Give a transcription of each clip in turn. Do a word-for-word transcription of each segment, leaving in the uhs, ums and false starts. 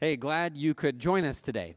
Hey, glad you could join us today.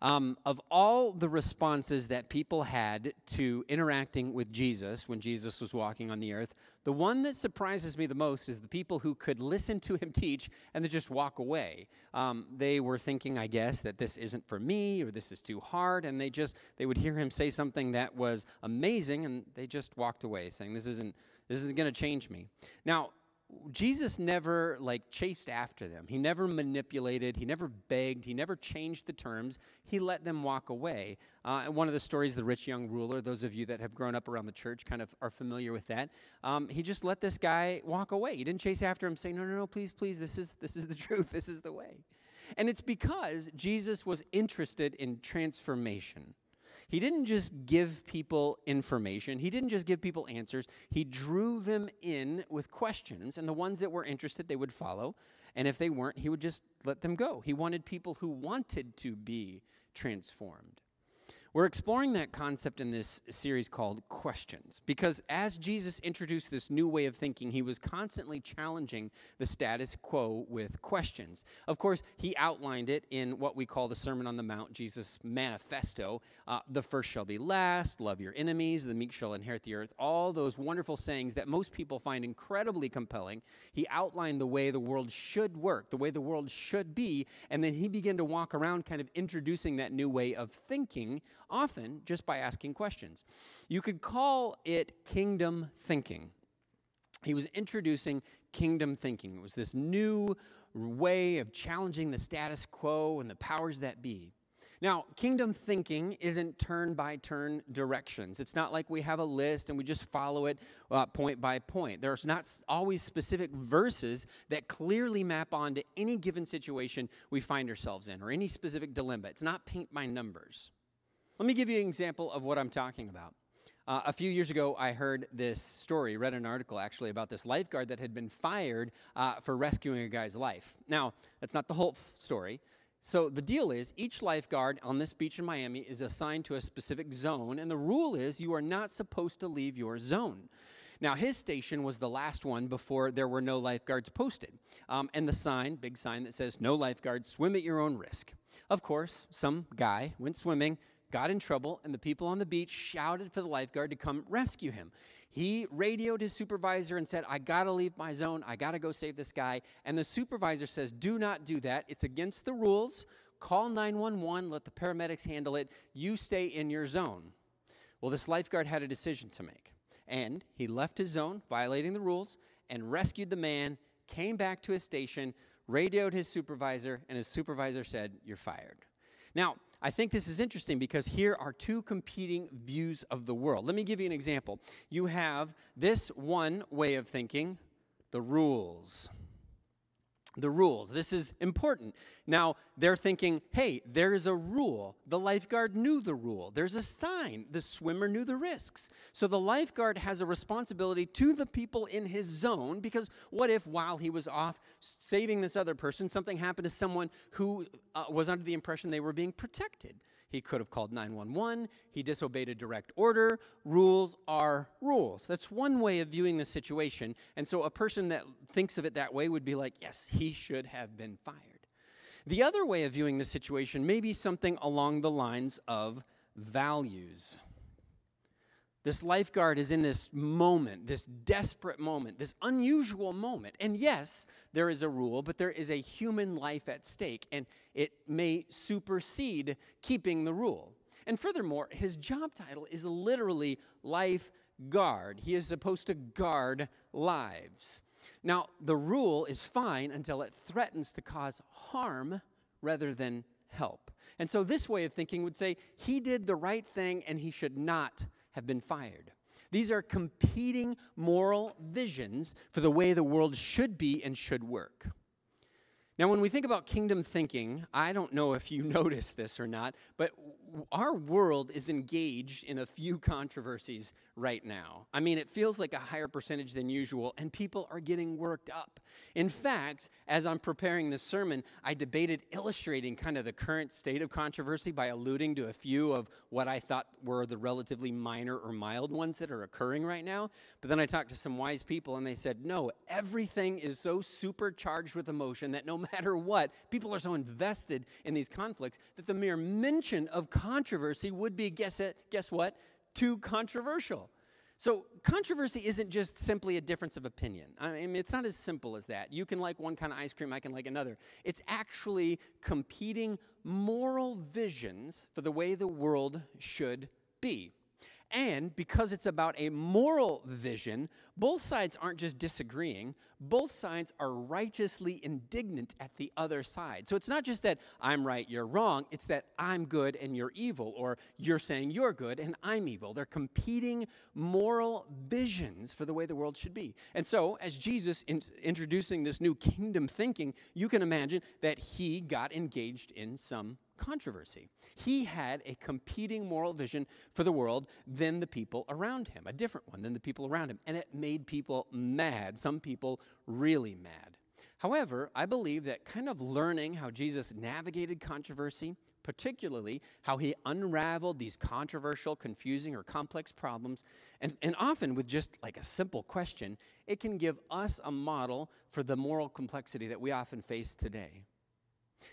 Um, of all the responses that people had to interacting with Jesus when Jesus was walking on the earth, the one that surprises me the most is the people who could listen to him teach and then just walk away. Um, they were thinking, I guess, that this isn't for me or this is too hard, and they just they would hear him say something that was amazing, and they just walked away, saying, "This isn't this isn't going to change me." Now, Jesus never, like, chased after them. He never manipulated. He never begged. He never changed the terms. He let them walk away. Uh, one of the stories, the rich young ruler, those of you that have grown up around the church kind of are familiar with that. Um, he just let this guy walk away. He didn't chase after him, saying, no, no, no, please, please, this is, this is the truth. This is the way. And it's because Jesus was interested in transformation. He didn't just give people information. He didn't just give people answers. He drew them in with questions, and the ones that were interested, they would follow. And if they weren't, he would just let them go. He wanted people who wanted to be transformed. We're exploring that concept in this series called Questions, because as Jesus introduced this new way of thinking, he was constantly challenging the status quo with questions. Of course, he outlined it in what we call the Sermon on the Mount, Jesus' manifesto. Uh, the first shall be last, love your enemies, the meek shall inherit the earth, all those wonderful sayings that most people find incredibly compelling. He outlined the way the world should work, the way the world should be, and then he began to walk around kind of introducing that new way of thinking, often just by asking questions. You could call it kingdom thinking. He was introducing kingdom thinking. It was this new way of challenging the status quo and the powers that be. Now, kingdom thinking isn't turn-by-turn directions. It's not like we have a list and we just follow it uh, point by point. There's not always specific verses that clearly map onto any given situation we find ourselves in or any specific dilemma. It's not paint by numbers. Let me give you an example of what I'm talking about. Uh, a few years ago, I heard this story, read an article actually about this lifeguard that had been fired uh, for rescuing a guy's life. Now, that's not the whole story. So the deal is, each lifeguard on this beach in Miami is assigned to a specific zone, and the rule is you are not supposed to leave your zone. Now, his station was the last one before there were no lifeguards posted. Um, and the sign, big sign that says, no lifeguards, swim at your own risk. Of course, some guy went swimming, got in trouble, and the people on the beach shouted for the lifeguard to come rescue him. He radioed his supervisor and said, I gotta leave my zone, I gotta go save this guy. And the supervisor says, do not do that, it's against the rules, call nine one one, let the paramedics handle it, you stay in your zone. Well, this lifeguard had a decision to make, and he left his zone, violating the rules, and rescued the man, came back to his station, radioed his supervisor, and his supervisor said, you're fired. Now, I think this is interesting because here are two competing views of the world. Let me give you an example. You have this one way of thinking, the rules. The rules. This is important. Now, they're thinking, hey, there is a rule. The lifeguard knew the rule. There's a sign. The swimmer knew the risks. So the lifeguard has a responsibility to the people in his zone, because what if while he was off saving this other person, something happened to someone who uh, was under the impression they were being protected? He could have called nine one one. He disobeyed a direct order. Rules are rules. That's one way of viewing the situation. And so a person that thinks of it that way would be like, yes, he should have been fired. The other way of viewing the situation may be something along the lines of values. This lifeguard is in this moment, this desperate moment, this unusual moment. And yes, there is a rule, but there is a human life at stake, and it may supersede keeping the rule. And furthermore, his job title is literally lifeguard. He is supposed to guard lives. Now, the rule is fine until it threatens to cause harm rather than help. And so this way of thinking would say he did the right thing and he should not have been fired. These are competing moral visions for the way the world should be and should work. Now, when we think about kingdom thinking, I don't know if you notice this or not, but our world is engaged in a few controversies right now. I mean, it feels like a higher percentage than usual, and people are getting worked up. In fact, as I'm preparing this sermon, I debated illustrating kind of the current state of controversy by alluding to a few of what I thought were the relatively minor or mild ones that are occurring right now. But then I talked to some wise people, and they said, no, everything is so supercharged with emotion that no matter what, people are so invested in these conflicts that the mere mention of controversy would be, guess it, guess what? Too controversial. So controversy isn't just simply a difference of opinion. I mean, it's not as simple as that. You can like one kind of ice cream, I can like another. It's actually competing moral visions for the way the world should be. And because it's about a moral vision, both sides aren't just disagreeing. Both sides are righteously indignant at the other side. So it's not just that I'm right, you're wrong. It's that I'm good and you're evil, or you're saying you're good and I'm evil. They're competing moral visions for the way the world should be. And so as Jesus is introducing this new kingdom thinking, you can imagine that he got engaged in some controversy. He had a competing moral vision for the world than the people around him, a different one than the people around him, and it made people mad, some people really mad. However, I believe that kind of learning how Jesus navigated controversy, particularly how he unraveled these controversial, confusing, or complex problems, and, and often with just like a simple question, it can give us a model for the moral complexity that we often face today.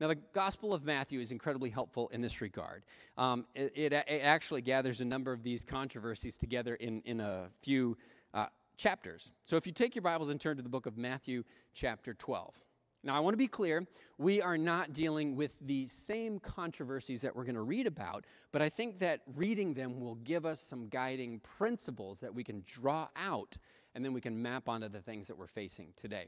Now, the Gospel of Matthew is incredibly helpful in this regard. Um, it, it, it actually gathers a number of these controversies together in, in a few uh, chapters. So if you take your Bibles and turn to the book of Matthew chapter twelve. Now, I want to be clear, we are not dealing with the same controversies that we're going to read about, but I think that reading them will give us some guiding principles that we can draw out, and then we can map onto the things that we're facing today.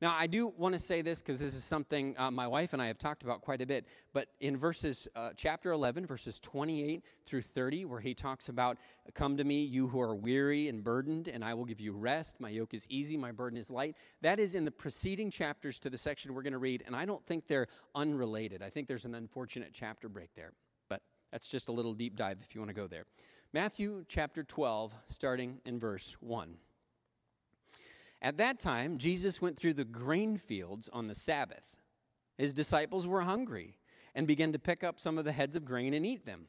Now, I do want to say this because this is something uh, my wife and I have talked about quite a bit, but in verses, uh, chapter eleven, verses twenty-eight through thirty, where he talks about, come to me, you who are weary and burdened, and I will give you rest. My yoke is easy, my burden is light. That is in the preceding chapters to the section we're going to read, and I don't think they're unrelated. I think there's an unfortunate chapter break there, but that's just a little deep dive if you want to go there. Matthew chapter twelve, starting in verse one. At that time, Jesus went through the grain fields on the Sabbath. His disciples were hungry and began to pick up some of the heads of grain and eat them.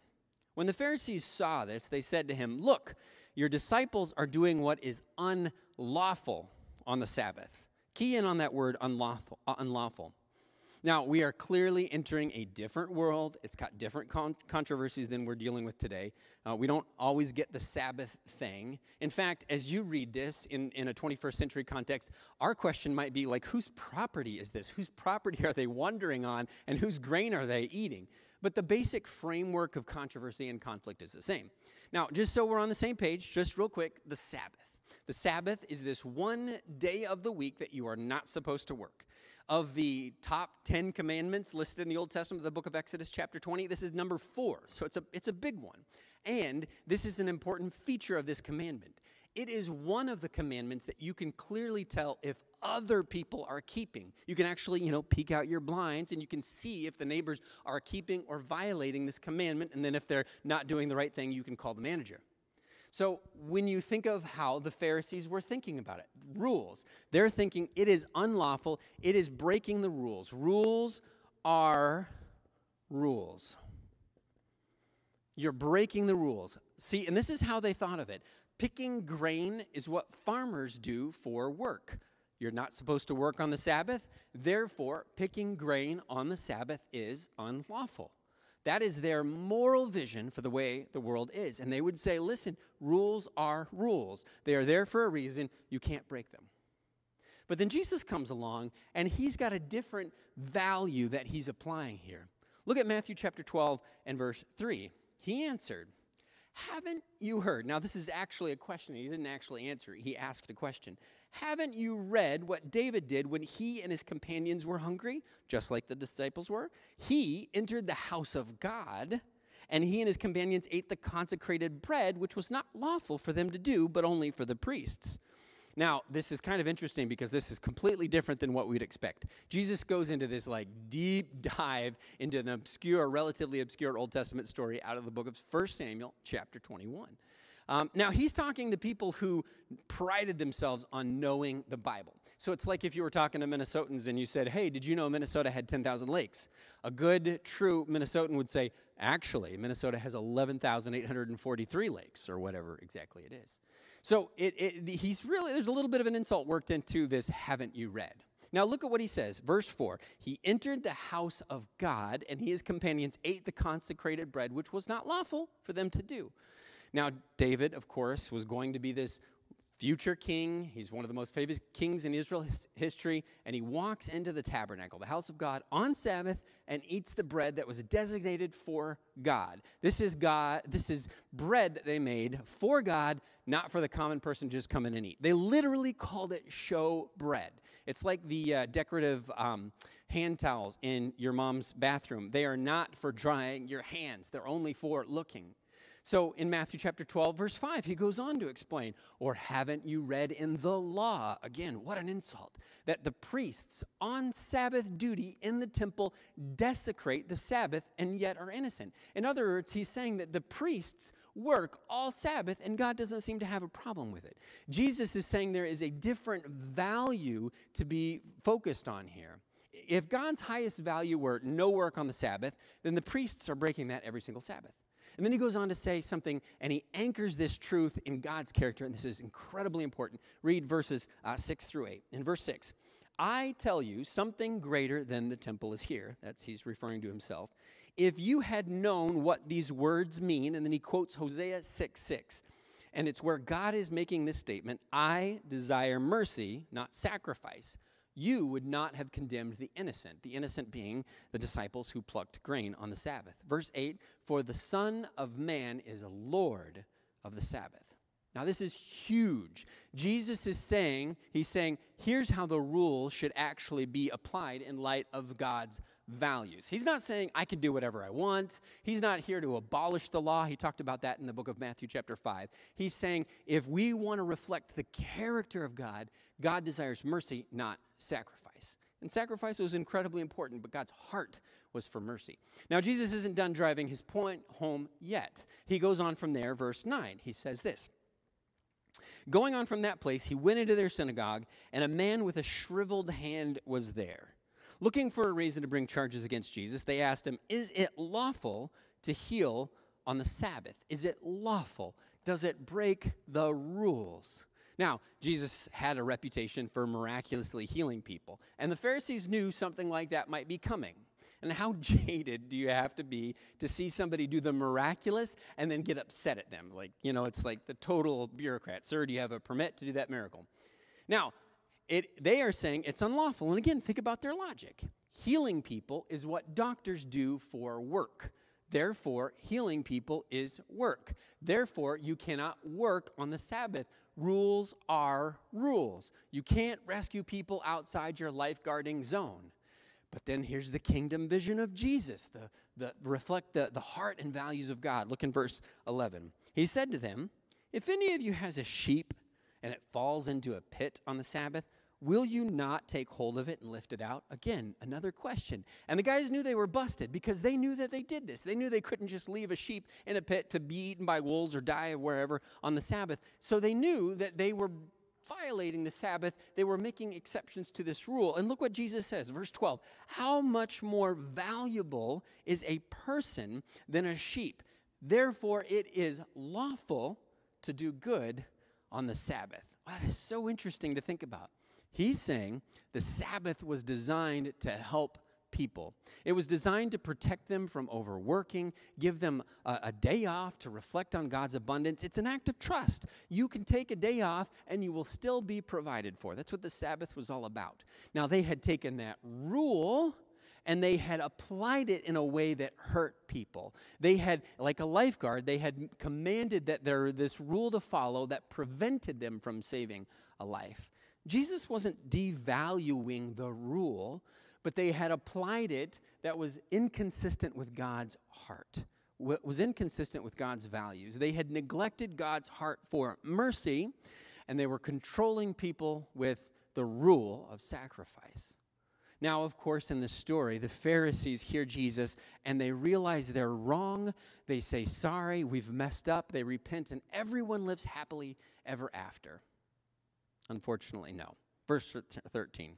When the Pharisees saw this, they said to him, look, your disciples are doing what is unlawful on the Sabbath. Key in on that word unlawful. Uh, unlawful. Now, we are clearly entering a different world. It's got different con controversies than we're dealing with today. Uh, we don't always get the Sabbath thing. In fact, as you read this in, in a twenty-first century context, our question might be like, whose property is this? Whose property are they wandering on, and whose grain are they eating? But the basic framework of controversy and conflict is the same. Now, just so we're on the same page, just real quick, the Sabbath. The Sabbath is this one day of the week that you are not supposed to work. Of the top ten commandments listed in the Old Testament, the book of Exodus chapter twenty, this is number four, so it's a, it's a big one. And this is an important feature of this commandment. It is one of the commandments that you can clearly tell if other people are keeping. You can actually, you know, peek out your blinds and you can see if the neighbors are keeping or violating this commandment, and then if they're not doing the right thing, you can call the manager. So when you think of how the Pharisees were thinking about it, rules, they're thinking it is unlawful, it is breaking the rules. Rules are rules. You're breaking the rules. See, and this is how they thought of it. Picking grain is what farmers do for work. You're not supposed to work on the Sabbath, therefore picking grain on the Sabbath is unlawful. That is their moral vision for the way the world is. And they would say, listen, rules are rules. They are there for a reason. You can't break them. But then Jesus comes along, and he's got a different value that he's applying here. Look at Matthew chapter twelve and verse three. He answered, haven't you heard? Now, this is actually a question. He didn't actually answer it. He asked a question. Haven't you read what David did when he and his companions were hungry, just like the disciples were? He entered the house of God, and he and his companions ate the consecrated bread, which was not lawful for them to do, but only for the priests. Now, this is kind of interesting because this is completely different than what we'd expect. Jesus goes into this like deep dive into an obscure, relatively obscure Old Testament story out of the book of First Samuel chapter twenty-one. Um, now, he's talking to people who prided themselves on knowing the Bible. So it's like if you were talking to Minnesotans and you said, hey, did you know Minnesota had ten thousand lakes? A good, true Minnesotan would say, actually, Minnesota has eleven thousand eight hundred forty-three lakes, or whatever exactly it is. So it, it, he's really, there's a little bit of an insult worked into this, haven't you read? Now look at what he says, verse four. He entered the house of God, and he his companions ate the consecrated bread, which was not lawful for them to do. Now, David, of course, was going to be this future king. He's one of the most famous kings in Israel history, and he walks into the tabernacle, the house of God, on Sabbath and eats the bread that was designated for God. This is God. This is bread that they made for God, not for the common person just come in and eat. They literally called it show bread. It's like the uh, decorative um, hand towels in your mom's bathroom. They are not for drying your hands. They're only for looking. So in Matthew chapter twelve, verse five, he goes on to explain, or haven't you read in the law, again, what an insult, that the priests on Sabbath duty in the temple desecrate the Sabbath and yet are innocent. In other words, he's saying that the priests work all Sabbath and God doesn't seem to have a problem with it. Jesus is saying there is a different value to be focused on here. If God's highest value were no work on the Sabbath, then the priests are breaking that every single Sabbath. And then he goes on to say something, and he anchors this truth in God's character, and this is incredibly important. Read verses uh, six through eight. In verse six, I tell you something greater than the temple is here. That's he's referring to himself. If you had known what these words mean, and then he quotes Hosea six six, and it's where God is making this statement, I desire mercy, not sacrifice. You would not have condemned the innocent, the innocent being the disciples who plucked grain on the Sabbath. Verse eight, for the Son of Man is Lord of the Sabbath. Now this is huge. Jesus is saying, he's saying, here's how the rule should actually be applied in light of God's values. He's not saying I can do whatever I want. He's not here to abolish the law. He talked about that in the book of Matthew chapter five. He's saying if we want to reflect the character of God, God desires mercy, not sacrifice. And sacrifice was incredibly important, but God's heart was for mercy. Now, Jesus isn't done driving his point home yet. He goes on from there, verse nine. He says this. Going on from that place, he went into their synagogue, and a man with a shriveled hand was there. Looking for a reason to bring charges against Jesus, they asked him, is it lawful to heal on the Sabbath? Is it lawful? Does it break the rules? Now, Jesus had a reputation for miraculously healing people, and the Pharisees knew something like that might be coming. And how jaded do you have to be to see somebody do the miraculous and then get upset at them? Like, you know, it's like the total bureaucrat. Sir, do you have a permit to do that miracle? Now, it, they are saying it's unlawful. And again, think about their logic. Healing people is what doctors do for work. Therefore, healing people is work. Therefore, you cannot work on the Sabbath. Rules are rules. You can't rescue people outside your lifeguarding zone. But then here's the kingdom vision of Jesus, the, the reflect the, the heart and values of God. Look in verse eleven. He said to them, if any of you has a sheep and it falls into a pit on the Sabbath, will you not take hold of it and lift it out? Again, another question. And the guys knew they were busted because they knew that they did this. They knew they couldn't just leave a sheep in a pit to be eaten by wolves or die wherever on the Sabbath. So they knew that they were violating the Sabbath, they were making exceptions to this rule. And look what Jesus says, verse twelve. How much more valuable is a person than a sheep? Therefore, it is lawful to do good on the Sabbath. Wow, that is so interesting to think about. He's saying the Sabbath was designed to help people. It was designed to protect them from overworking, give them a, a day off to reflect on God's abundance. It's an act of trust. You can take a day off and you will still be provided for. That's what the Sabbath was all about. Now, they had taken that rule and they had applied it in a way that hurt people. They had, like a lifeguard, they had commanded that there this rule to follow that prevented them from saving a life. Jesus wasn't devaluing the rule, but they had applied it that was inconsistent with God's heart, was inconsistent with God's values. They had neglected God's heart for mercy, and they were controlling people with the rule of sacrifice. Now, of course, in the story, the Pharisees hear Jesus, and they realize they're wrong. They say, sorry, we've messed up. They repent, and everyone lives happily ever after. Unfortunately, no. Verse thirteen.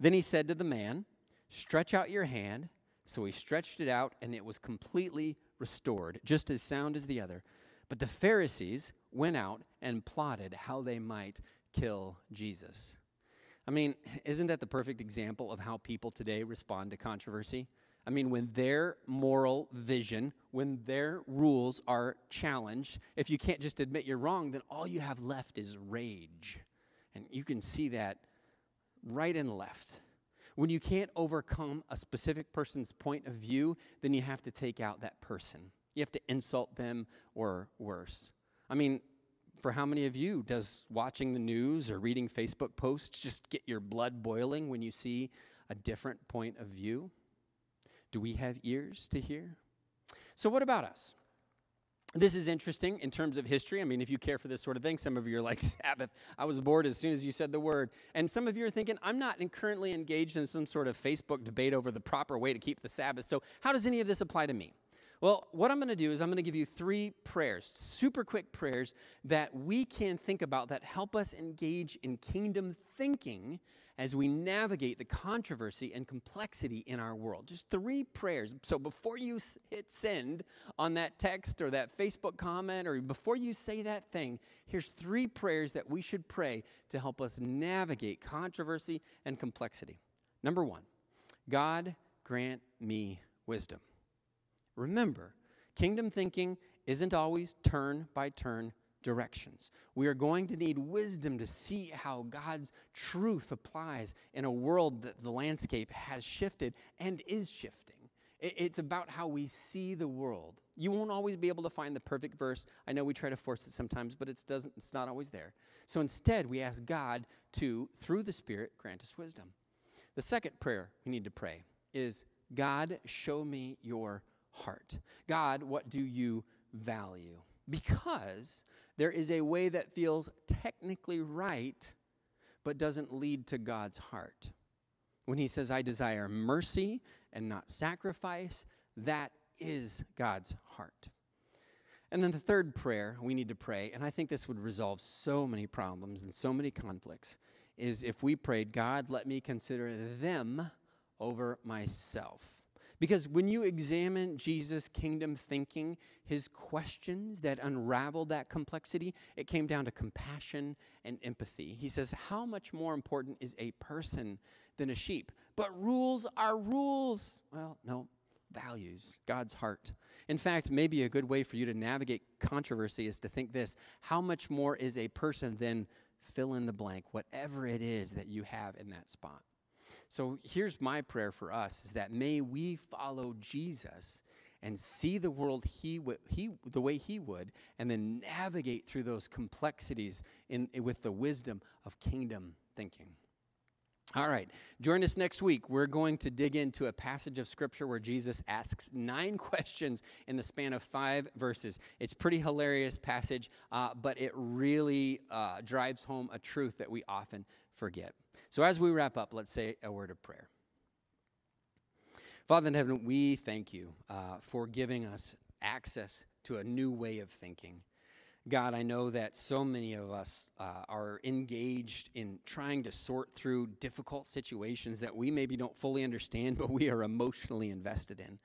Then he said to the man, stretch out your hand. So he stretched it out, and it was completely restored, just as sound as the other. But the Pharisees went out and plotted how they might kill Jesus. I mean, isn't that the perfect example of how people today respond to controversy? I mean, when their moral vision, when their rules are challenged, if you can't just admit you're wrong, then all you have left is rage. And you can see that right and left. When you can't overcome a specific person's point of view, then you have to take out that person. You have to insult them or worse. I mean, for how many of you does watching the news or reading Facebook posts just get your blood boiling when you see a different point of view? Do we have ears to hear? So what about us? This is interesting in terms of history. I mean, if you care for this sort of thing, some of you are like, Sabbath, I was bored as soon as you said the word. And some of you are thinking, I'm not currently engaged in some sort of Facebook debate over the proper way to keep the Sabbath. So how does any of this apply to me? Well, what I'm going to do is I'm going to give you three prayers, super quick prayers that we can think about that help us engage in kingdom thinking as we navigate the controversy and complexity in our world. Just three prayers. So before you hit send on that text or that Facebook comment or before you say that thing, here's three prayers that we should pray to help us navigate controversy and complexity. Number one, God grant me wisdom. Remember, kingdom thinking isn't always turn-by-turn directions. We are going to need wisdom to see how God's truth applies in a world that the landscape has shifted and is shifting. It's about how we see the world. You won't always be able to find the perfect verse. I know we try to force it sometimes, but it doesn't, it's not always there. So instead, we ask God to, through the Spirit, grant us wisdom. The second prayer we need to pray is, God, show me your heart. God, what do you value? Because there is a way that feels technically right, but doesn't lead to God's heart. When he says, I desire mercy and not sacrifice, that is God's heart. And then the third prayer we need to pray, and I think this would resolve so many problems and so many conflicts, is if we prayed, God, let me consider them over myself. Because when you examine Jesus' kingdom thinking, his questions that unraveled that complexity, it came down to compassion and empathy. He says, how much more important is a person than a sheep? But rules are rules. Well, no, values, God's heart. In fact, maybe a good way for you to navigate controversy is to think this, how much more is a person than fill in the blank, whatever it is that you have in that spot. So here's my prayer for us, is that may we follow Jesus and see the world he he the way he would, and then navigate through those complexities in, with the wisdom of kingdom thinking. All right, join us next week. We're going to dig into a passage of Scripture where Jesus asks nine questions in the span of five verses. It's a pretty hilarious passage, uh, but it really uh, drives home a truth that we often forget. So as we wrap up, let's say a word of prayer. Father in heaven, we thank you uh, for giving us access to a new way of thinking. God, I know that so many of us uh, are engaged in trying to sort through difficult situations that we maybe don't fully understand, but we are emotionally invested in.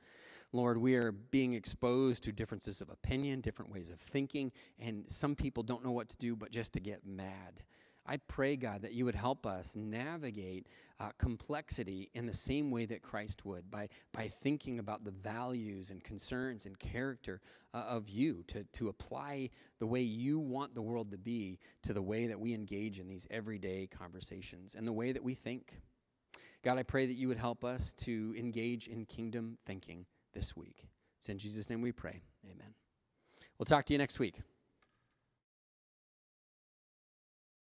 Lord, we are being exposed to differences of opinion, different ways of thinking, and some people don't know what to do but just to get mad. I pray, God, that you would help us navigate uh, complexity in the same way that Christ would, by, by thinking about the values and concerns and character uh, of you, to, to apply the way you want the world to be to the way that we engage in these everyday conversations and the way that we think. God, I pray that you would help us to engage in kingdom thinking this week. It's in Jesus' name we pray. Amen. We'll talk to you next week.